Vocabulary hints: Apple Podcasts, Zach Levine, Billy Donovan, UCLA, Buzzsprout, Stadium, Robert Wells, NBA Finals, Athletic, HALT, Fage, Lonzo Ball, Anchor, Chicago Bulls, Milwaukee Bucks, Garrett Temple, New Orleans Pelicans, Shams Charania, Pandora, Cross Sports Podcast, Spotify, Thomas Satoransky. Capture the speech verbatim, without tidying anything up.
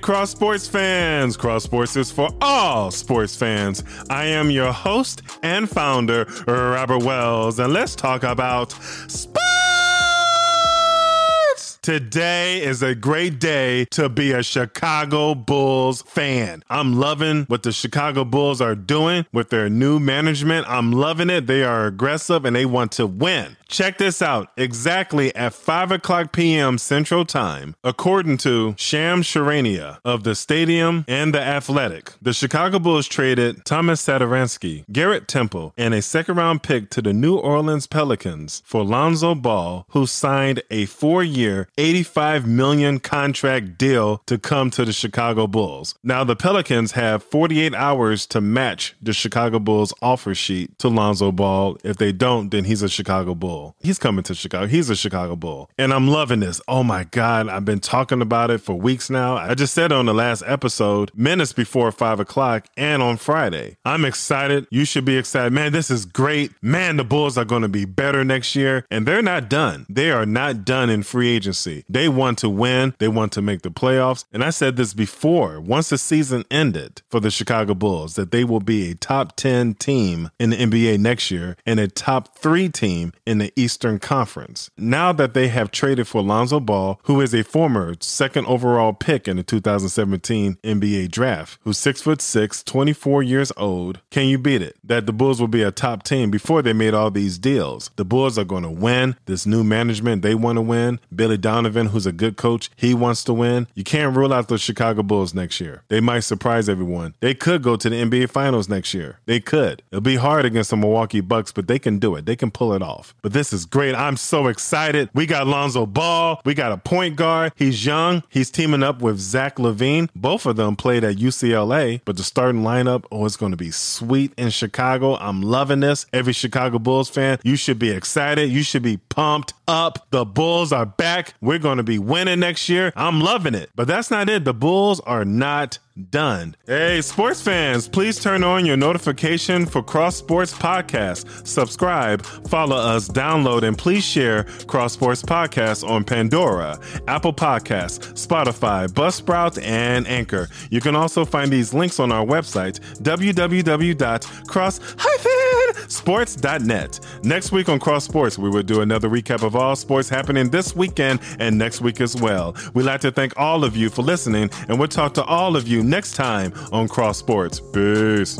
Cross Sports fans. Cross Sports is for all sports fans. I am your host and founder, Robert Wells, and let's talk about sports. Today is a great day to be a Chicago Bulls fan. I'm loving what the Chicago Bulls are doing with their new management. I'm loving it. They are aggressive and they want to win. Check this out. Exactly at five o'clock p.m. Central Time, according to Shams Charania of the Stadium and the Athletic, the Chicago Bulls traded Thomas Satoransky, Garrett Temple, and a second-round pick to the New Orleans Pelicans for Lonzo Ball, who signed a four-year, eighty-five million dollars contract deal to come to the Chicago Bulls. Now, the Pelicans have forty-eight hours to match the Chicago Bulls offer sheet to Lonzo Ball. If they don't, then he's a Chicago Bull. He's coming to Chicago. He's a Chicago Bull. And I'm loving this. Oh my God. I've been talking about it for weeks now. I just said on the last episode, minutes before five o'clock and on Friday. I'm excited. You should be excited. Man, this is great. Man, the Bulls are going to be better next year. And they're not done. They are not done in free agency. They want to win. They want to make the playoffs. And I said this before, once the season ended for the Chicago Bulls, that they will be a top ten team in the N B A next year and a top three team in the Eastern Conference. Now that they have traded for Lonzo Ball, who is a former second overall pick in the two thousand seventeen N B A draft, who's six foot six, twenty-four years old, can you beat it? That the Bulls will be a top team before they made all these deals. The Bulls are going to win. This new management, they want to win. Billy Donovan, who's a good coach, he wants to win. You can't rule out the Chicago Bulls next year. They might surprise everyone. They could go to the N B A Finals next year. They could. It'll be hard against the Milwaukee Bucks, but they can do it. They can pull it off. But this is great. I'm so excited. We got Lonzo Ball. We got a point guard. He's young. He's teaming up with Zach Levine. Both of them played at U C L A, but the starting lineup, oh, it's going to be sweet in Chicago. I'm loving this. Every Chicago Bulls fan, you should be excited. You should be pumped up. The Bulls are back. We're going to be winning next year. I'm loving it. But that's not it. The Bulls are not done. Hey, sports fans, please turn on your notification for Cross Sports Podcast. Subscribe, follow us, download, and please share Cross Sports Podcast on Pandora, Apple Podcasts, Spotify, Buzzsprout, and Anchor. You can also find these links on our website, w w w dot cross sports dot net. Next week on Cross Sports, we will do another recap of all sports happening this weekend and next week as well. We'd like to thank all of you for listening, and we'll talk to all of you next time on Cross Sports. Peace.